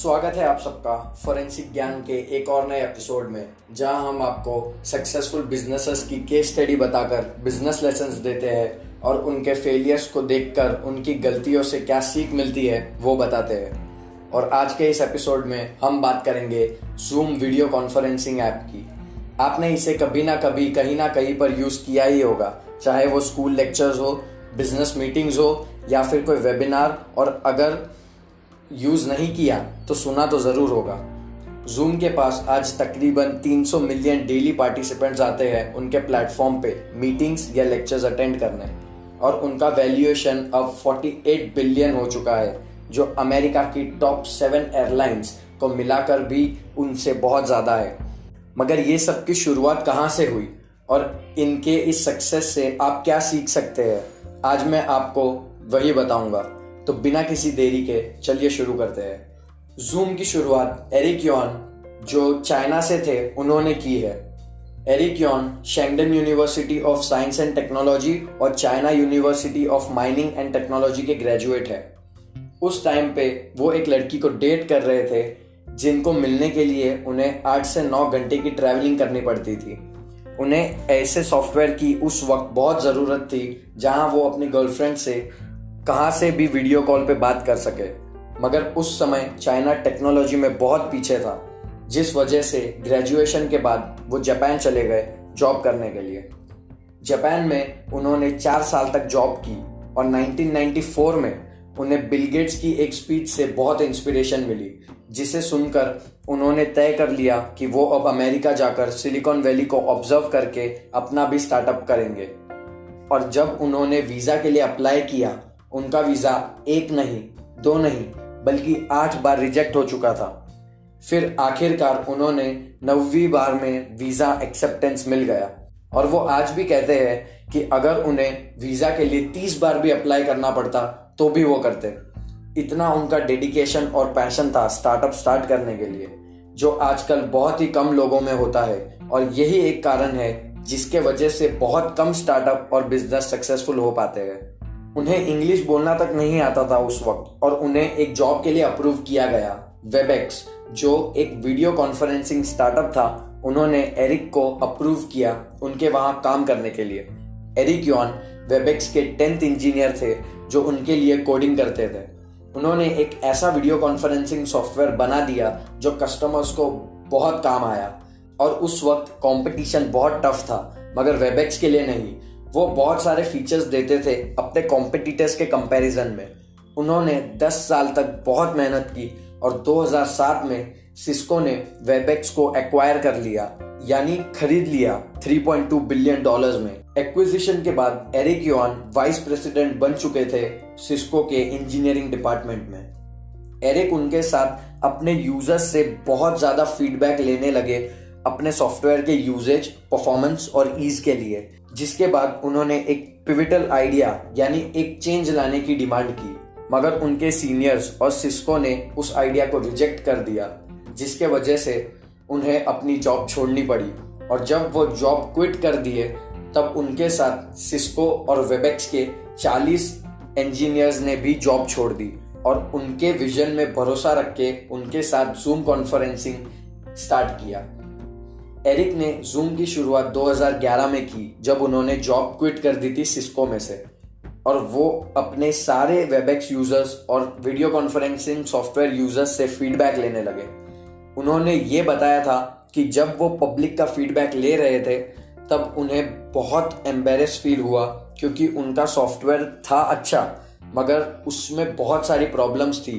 स्वागत है आप सबका फोरेंसिक ज्ञान के एक और नए एपिसोड में, जहां हम आपको सक्सेसफुल बिजनेसेस की केस स्टडी बताकर बिजनेस लेसन्स देते हैं और उनके फेलियर्स को देखकर उनकी गलतियों से क्या सीख मिलती है वो बताते हैं। और आज के इस एपिसोड में हम बात करेंगे जूम वीडियो कॉन्फ्रेंसिंग ऐप की। आपने इसे कभी ना कभी कहीं ना कहीं पर यूज़ किया ही होगा, चाहे वो स्कूल लेक्चर्स हो, बिजनेस मीटिंग्स हो या फिर कोई वेबिनार, और अगर यूज़ नहीं किया तो सुना तो ज़रूर होगा। जूम के पास आज तकरीबन 300 मिलियन डेली पार्टिसिपेंट्स आते हैं उनके प्लेटफॉर्म पे मीटिंग्स या लेक्चर्स अटेंड करने, और उनका वैल्यूएशन अब 48 बिलियन हो चुका है, जो अमेरिका की टॉप 7 एयरलाइंस को मिलाकर भी उनसे बहुत ज़्यादा है। मगर ये सब की शुरुआत कहाँ से हुई और इनके इस सक्सेस से आप क्या सीख सकते हैं, आज मैं आपको वही बताऊँगा। तो बिना किसी देरी के चलिए शुरू करते हैं। जूम की शुरुआत एरिक यॉन, जो चाइना से थे, उन्होंने की है। Eric Yuan Shandong university of science and technology और China university of mining and technology के ग्रेजुएट है। उस टाइम पे वो एक लड़की को डेट कर रहे थे, जिनको मिलने के लिए उन्हें 8 से 9 घंटे की ट्रैवलिंग करनी पड़ती थी। उन्हें ऐसे सॉफ्टवेयर की उस वक्त बहुत ज़रूरत थी जहाँ वो अपनी गर्लफ्रेंड से कहाँ से भी वीडियो कॉल पे बात कर सके। मगर उस समय चाइना टेक्नोलॉजी में बहुत पीछे था, जिस वजह से ग्रेजुएशन के बाद वो जापान चले गए जॉब करने के लिए। जापान में उन्होंने 4 साल तक जॉब की और 1994 में उन्हें बिल गेट्स की एक स्पीच से बहुत इंस्पिरेशन मिली, जिसे सुनकर उन्होंने तय कर लिया कि वो अब अमेरिका जाकर सिलिकॉन वैली को ऑब्जर्व करके अपना भी स्टार्टअप करेंगे। और जब उन्होंने वीज़ा के लिए अप्लाई किया, उनका वीज़ा 1 नहीं 2 नहीं बल्कि 8 बार रिजेक्ट हो चुका था। फिर आखिरकार उन्होंने 9वीं बार में वीज़ा एक्सेप्टेंस मिल गया, और वो आज भी कहते हैं कि अगर उन्हें वीज़ा के लिए 30 बार भी अप्लाई करना पड़ता तो भी वो करते। इतना उनका डेडिकेशन और पैशन था स्टार्टअप स्टार्ट करने के लिए, जो आजकल बहुत ही कम लोगों में होता है, और यही एक कारण है जिसके वजह से बहुत कम स्टार्टअप और बिजनेस सक्सेसफुल हो पाते हैं। उन्हें इंग्लिश बोलना तक नहीं आता था उस वक्त, और उन्हें एक जॉब के लिए अप्रूव किया गया। वेबएक्स, जो एक वीडियो कॉन्फ्रेंसिंग स्टार्टअप था, उन्होंने एरिक को अप्रूव किया उनके वहाँ काम करने के लिए। एरिक यॉन वेबएक्स के 10th इंजीनियर थे जो उनके लिए कोडिंग करते थे। उन्होंने एक ऐसा वीडियो कॉन्फ्रेंसिंग सॉफ्टवेयर बना दिया जो कस्टमर्स को बहुत काम आया, और उस वक्त कॉम्पिटिशन बहुत टफ था, मगर वेबएक्स के लिए नहीं। वो बहुत सारे फीचर्स देते थे अपने कॉम्पिटिटर्स के कंपैरिजन में। उन्होंने 10 साल तक बहुत मेहनत की, और 2007 में सिस्को ने वेबएक्स को एक्वायर कर लिया, यानी खरीद लिया, $3.2 बिलियन में। एक्विजिशन के बाद एरिक यॉन वाइस प्रेसिडेंट बन चुके थे सिस्को के इंजीनियरिंग डिपार्टमेंट में। एरिक उनके साथ अपने यूजर्स से बहुत ज़्यादा फीडबैक लेने लगे अपने सॉफ्टवेयर के यूजेज, परफॉर्मेंस और ईज के लिए, जिसके बाद उन्होंने एक पिविटल आइडिया यानी एक चेंज लाने की डिमांड की। मगर उनके सीनियर्स और सिस्को ने उस आइडिया को रिजेक्ट कर दिया, जिसके वजह से उन्हें अपनी जॉब छोड़नी पड़ी। और जब वो जॉब क्विट कर दिए, तब उनके साथ सिस्को और वेबएक्स के 40 इंजीनियर्स ने भी जॉब छोड़ दी, और उनके विजन में भरोसा रख के उनके साथ जूम कॉन्फ्रेंसिंग स्टार्ट किया। एरिक ने जूम की शुरुआत 2011 में की, जब उन्होंने जॉब क्विट कर दी थी सिस्को में से, और वो अपने सारे वेबएक्स यूज़र्स और वीडियो कॉन्फ्रेंसिंग सॉफ्टवेयर यूज़र्स से फीडबैक लेने लगे। उन्होंने ये बताया था कि जब वो पब्लिक का फीडबैक ले रहे थे, तब उन्हें बहुत एम्बेरेस फील हुआ, क्योंकि उनका सॉफ्टवेयर था अच्छा, मगर उसमें बहुत सारी प्रॉब्लम्स थी,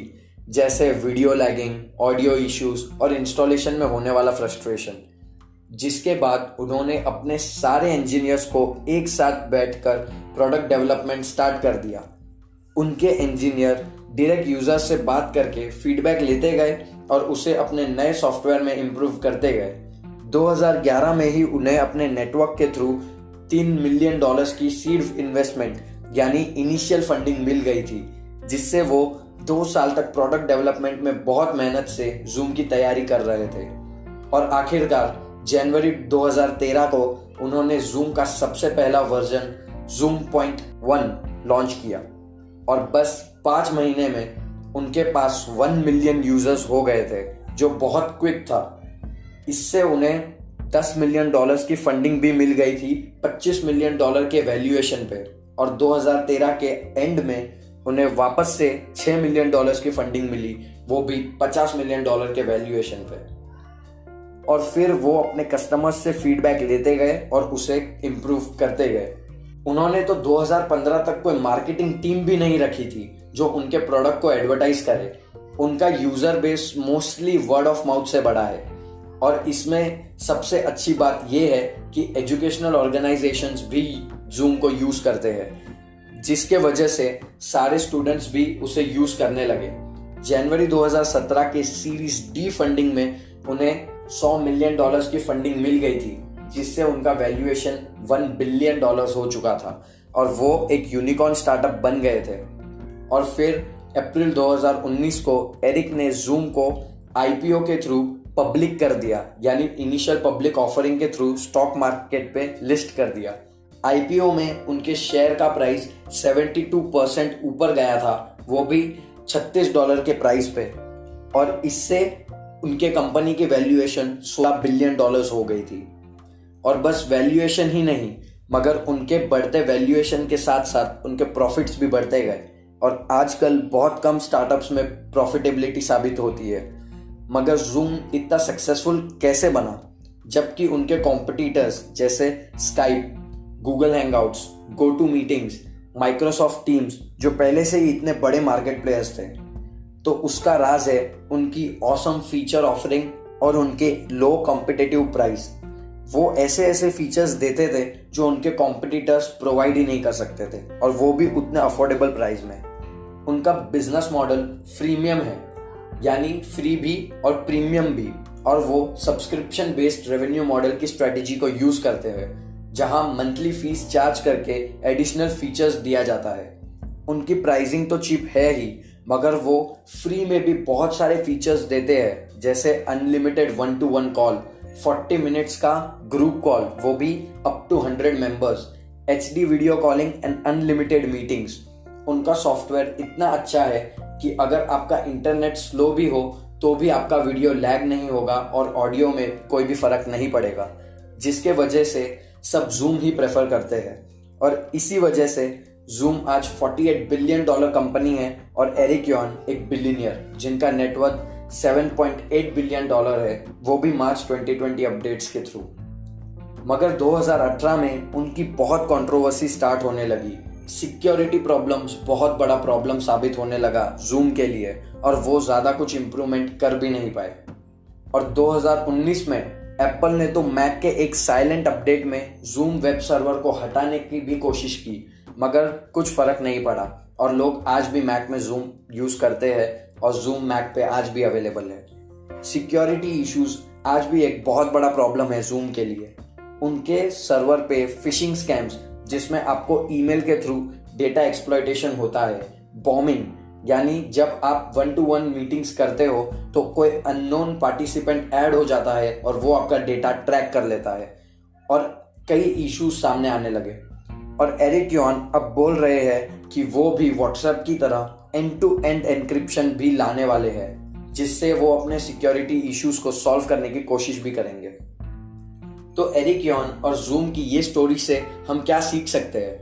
जैसे वीडियो लैगिंग, ऑडियो इश्यूज़ और इंस्टॉलेशन में होने वाला फ्रस्ट्रेशन। जिसके बाद उन्होंने अपने सारे इंजीनियर्स को एक साथ बैठकर प्रोडक्ट डेवलपमेंट स्टार्ट कर दिया। उनके इंजीनियर डायरेक्ट यूज़र से बात करके फीडबैक लेते गए और उसे अपने नए सॉफ्टवेयर में इम्प्रूव करते गए। 2011 में ही उन्हें अपने नेटवर्क के थ्रू $3 मिलियन की सीड इन्वेस्टमेंट यानी इनिशियल फंडिंग मिल गई थी, जिससे वो 2 साल तक प्रोडक्ट डेवलपमेंट में बहुत मेहनत से जूम की तैयारी कर रहे थे। और आखिरकार जनवरी 2013 को उन्होंने जूम का सबसे पहला वर्जन जूम 0.1 लॉन्च किया, और बस 5 महीने में उनके पास 1 मिलियन यूजर्स हो गए थे जो बहुत क्विक था। इससे उन्हें $10 मिलियन की फंडिंग भी मिल गई थी $25 मिलियन के वैल्यूएशन पे, और 2013 के एंड में उन्हें वापस से $6 मिलियन की फंडिंग मिली, वो भी $50 मिलियन के वैल्यूएशन पे। और फिर वो अपने कस्टमर्स से फीडबैक लेते गए और उसे इम्प्रूव करते गए। उन्होंने तो 2015 तक कोई मार्केटिंग टीम भी नहीं रखी थी जो उनके प्रोडक्ट को एडवर्टाइज करे। उनका user base mostly word of mouth से बढ़ा है। और इसमें सबसे अच्छी बात यह है कि एजुकेशनल ऑर्गेनाइजेशंस भी जूम को यूज़ करते हैं, जिसके वजह से सारे स्टूडेंट्स भी उसे यूज़ करने लगे। जनवरी 2017 के सीरीज डी फंडिंग में उन्हें $100 मिलियन की फंडिंग मिल गई थी, जिससे उनका वैल्यूएशन $1 बिलियन हो चुका था और वो एक यूनिकॉर्न स्टार्टअप बन गए थे। और फिर अप्रैल 2019 को एरिक ने जूम को आईपीओ के थ्रू पब्लिक कर दिया, यानी इनिशियल पब्लिक ऑफरिंग के थ्रू स्टॉक मार्केट पे लिस्ट कर दिया। आईपीओ में उनके शेयर का प्राइस 72% ऊपर गया था, वो भी $36 के प्राइस पे, और इससे उनके कंपनी की वैल्यूएशन $16 बिलियन हो गई थी। और बस वैल्यूएशन ही नहीं, मगर उनके बढ़ते वैल्यूएशन के साथ साथ उनके प्रॉफिट्स भी बढ़ते गए। और आजकल बहुत कम स्टार्टअप्स में प्रॉफिटेबिलिटी साबित होती है। मगर जूम इतना सक्सेसफुल कैसे बना, जबकि उनके कॉम्पिटिटर्स जैसे Skype, Google Hangouts, go to meetings, Microsoft Teams जो पहले से ही इतने बड़े मार्केट प्लेयर्स थे? तो उसका राज है उनकी ऑसम फीचर ऑफरिंग और उनके लो कॉम्पिटिटिव प्राइस। वो ऐसे ऐसे फीचर्स देते थे जो उनके कॉम्पिटिटर्स प्रोवाइड ही नहीं कर सकते थे, और वो भी उतने अफोर्डेबल प्राइस में। उनका बिजनेस मॉडल फ्रीमियम है, यानी फ्री भी और प्रीमियम भी, और वो सब्सक्रिप्शन बेस्ड रेवेन्यू मॉडल की स्ट्रेटेजी को यूज़ करते हुए, जहां मंथली फीस चार्ज करके एडिशनल फीचर्स दिया जाता है। उनकी प्राइसिंग तो चीप है ही, मगर वो फ्री में भी बहुत सारे फीचर्स देते हैं, जैसे अनलिमिटेड 1-to-1 कॉल, 40 मिनट्स का ग्रुप कॉल, वो भी up to 100 members, HD video calling and unlimited meetings. उनका सॉफ्टवेयर इतना अच्छा है कि अगर आपका इंटरनेट स्लो भी हो तो भी आपका वीडियो लैग नहीं होगा और ऑडियो में कोई भी फर्क नहीं पड़ेगा, जिसके वजह से सब जूम ही प्रेफर करते हैं। और इसी वजह से जूम आज $48 बिलियन कंपनी है और एरिक यॉन एक बिलियनियर, जिनका नेटवर्थ $7.8 बिलियन है, वो भी मार्च 2020 अपडेट्स के थ्रू। मगर 2018 में उनकी बहुत कंट्रोवर्सी स्टार्ट होने लगी। सिक्योरिटी प्रॉब्लम्स बहुत बड़ा प्रॉब्लम साबित होने लगा जूम के लिए, और वो ज़्यादा कुछ इम्प्रूवमेंट कर भी नहीं पाए। और 2019 में एप्पल ने तो मैक के एक साइलेंट अपडेट में जूम वेब सर्वर को हटाने की भी कोशिश की, मगर कुछ फ़र्क नहीं पड़ा, और लोग आज भी मैक में जूम यूज़ करते हैं और जूम मैक पे आज भी अवेलेबल है। सिक्योरिटी इश्यूज आज भी एक बहुत बड़ा प्रॉब्लम है जूम के लिए। उनके सर्वर पे फिशिंग स्कैम्स, जिसमें आपको ईमेल के थ्रू डेटा एक्सप्लॉयटेशन होता है, बॉम्बिंग, यानी जब आप 1-to-1 मीटिंग्स करते हो तो कोई अननोन पार्टिसिपेंट ऐड हो जाता है और वो आपका डेटा ट्रैक कर लेता है, और कई इश्यूज सामने आने लगे। और एरिक यॉन अब बोल रहे हैं कि वो भी व्हाट्सएप की तरह end-to-end एन्क्रिप्शन भी लाने वाले हैं, जिससे वो अपने सिक्योरिटी इश्यूज को सॉल्व करने की कोशिश भी करेंगे। तो एरिक यॉन और जूम की ये स्टोरी से हम क्या सीख सकते हैं?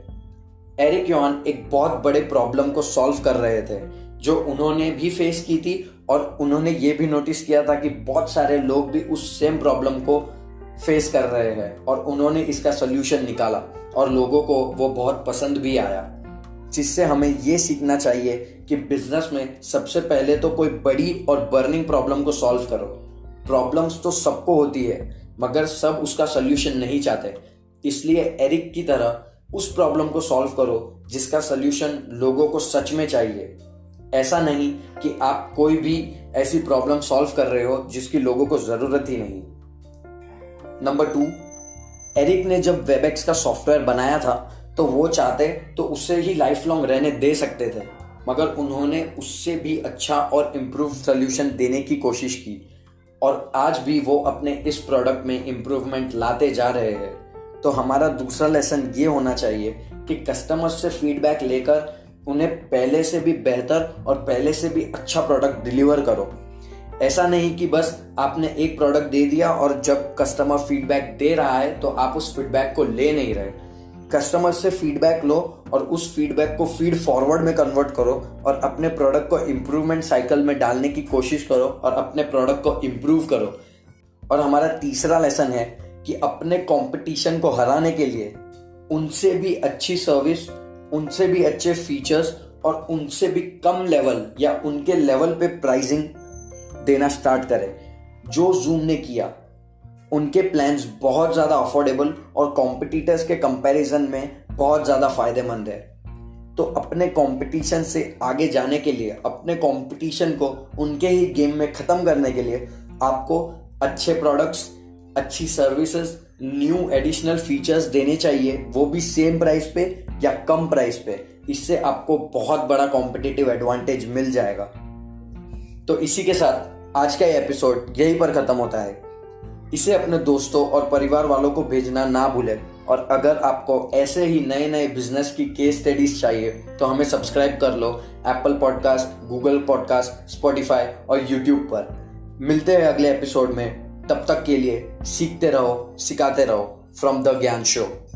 एरिक यॉन एक बहुत बड़े प्रॉब्लम को सॉल्व कर रहे थे, जो उन्होंने भी फेस की थी, और उन्होंने ये भी नोटिस किया था कि बहुत सारे लोग भी उस सेम प्रॉब्लम को फेस कर रहे हैं, और उन्होंने इसका सल्यूशन निकाला और लोगों को वो बहुत पसंद भी आया। जिससे हमें ये सीखना चाहिए कि बिजनेस में सबसे पहले तो कोई बड़ी और बर्निंग प्रॉब्लम को सॉल्व करो। प्रॉब्लम्स तो सबको होती है, मगर सब उसका सल्यूशन नहीं चाहते, इसलिए एरिक की तरह उस प्रॉब्लम को सॉल्व करो जिसका सल्यूशन लोगों को सच में चाहिए। ऐसा नहीं कि आप कोई भी ऐसी प्रॉब्लम सॉल्व कर रहे हो जिसकी लोगों को ज़रूरत ही नहीं। नंबर 2, एरिक ने जब वेबएक्स का सॉफ्टवेयर बनाया था तो वो चाहते तो उससे ही लाइफ लॉन्ग रहने दे सकते थे, मगर उन्होंने उससे भी अच्छा और इम्प्रूव सॉल्यूशन देने की कोशिश की, और आज भी वो अपने इस प्रोडक्ट में इम्प्रूवमेंट लाते जा रहे हैं। तो हमारा दूसरा लेसन ये होना चाहिए कि कस्टमर से फीडबैक लेकर उन्हें पहले से भी बेहतर और पहले से भी अच्छा प्रोडक्ट डिलीवर करो। ऐसा नहीं कि बस आपने एक प्रोडक्ट दे दिया और जब कस्टमर फीडबैक दे रहा है तो आप उस फीडबैक को ले नहीं रहे। कस्टमर से फीडबैक लो और उस फीडबैक को फीड फॉरवर्ड में कन्वर्ट करो और अपने प्रोडक्ट को इम्प्रूवमेंट साइकिल में डालने की कोशिश करो और अपने प्रोडक्ट को इम्प्रूव करो। और हमारा तीसरा लेसन है कि अपने कंपटीशन को हराने के लिए उनसे भी अच्छी सर्विस, उनसे भी अच्छे फीचर्स और उनसे भी कम लेवल या उनके लेवल पे प्राइसिंग देना स्टार्ट करें। जो जूम ने किया, उनके प्लान्स बहुत ज़्यादा अफोर्डेबल और कॉम्पिटिटर्स के कंपैरिजन में बहुत ज़्यादा फ़ायदेमंद है। तो अपने कंपटीशन से आगे जाने के लिए, अपने कंपटीशन को उनके ही गेम में ख़त्म करने के लिए आपको अच्छे प्रोडक्ट्स, अच्छी सर्विसेज, न्यू एडिशनल फीचर्स देने चाहिए, वो भी सेम प्राइस पे या कम प्राइस पे। इससे आपको बहुत बड़ा कॉम्पिटिटिव एडवांटेज मिल जाएगा। तो इसी के साथ आज का ये एपिसोड यहीं पर ख़त्म होता है। इसे अपने दोस्तों और परिवार वालों को भेजना ना भूलें। और अगर आपको ऐसे ही नए नए बिजनेस की केस स्टडीज चाहिए तो हमें सब्सक्राइब कर लो Apple podcast, Google podcast, Spotify और यूट्यूब पर। मिलते हैं अगले एपिसोड में। तब तक के लिए सीखते रहो, सिखाते रहो। From the Gyan show.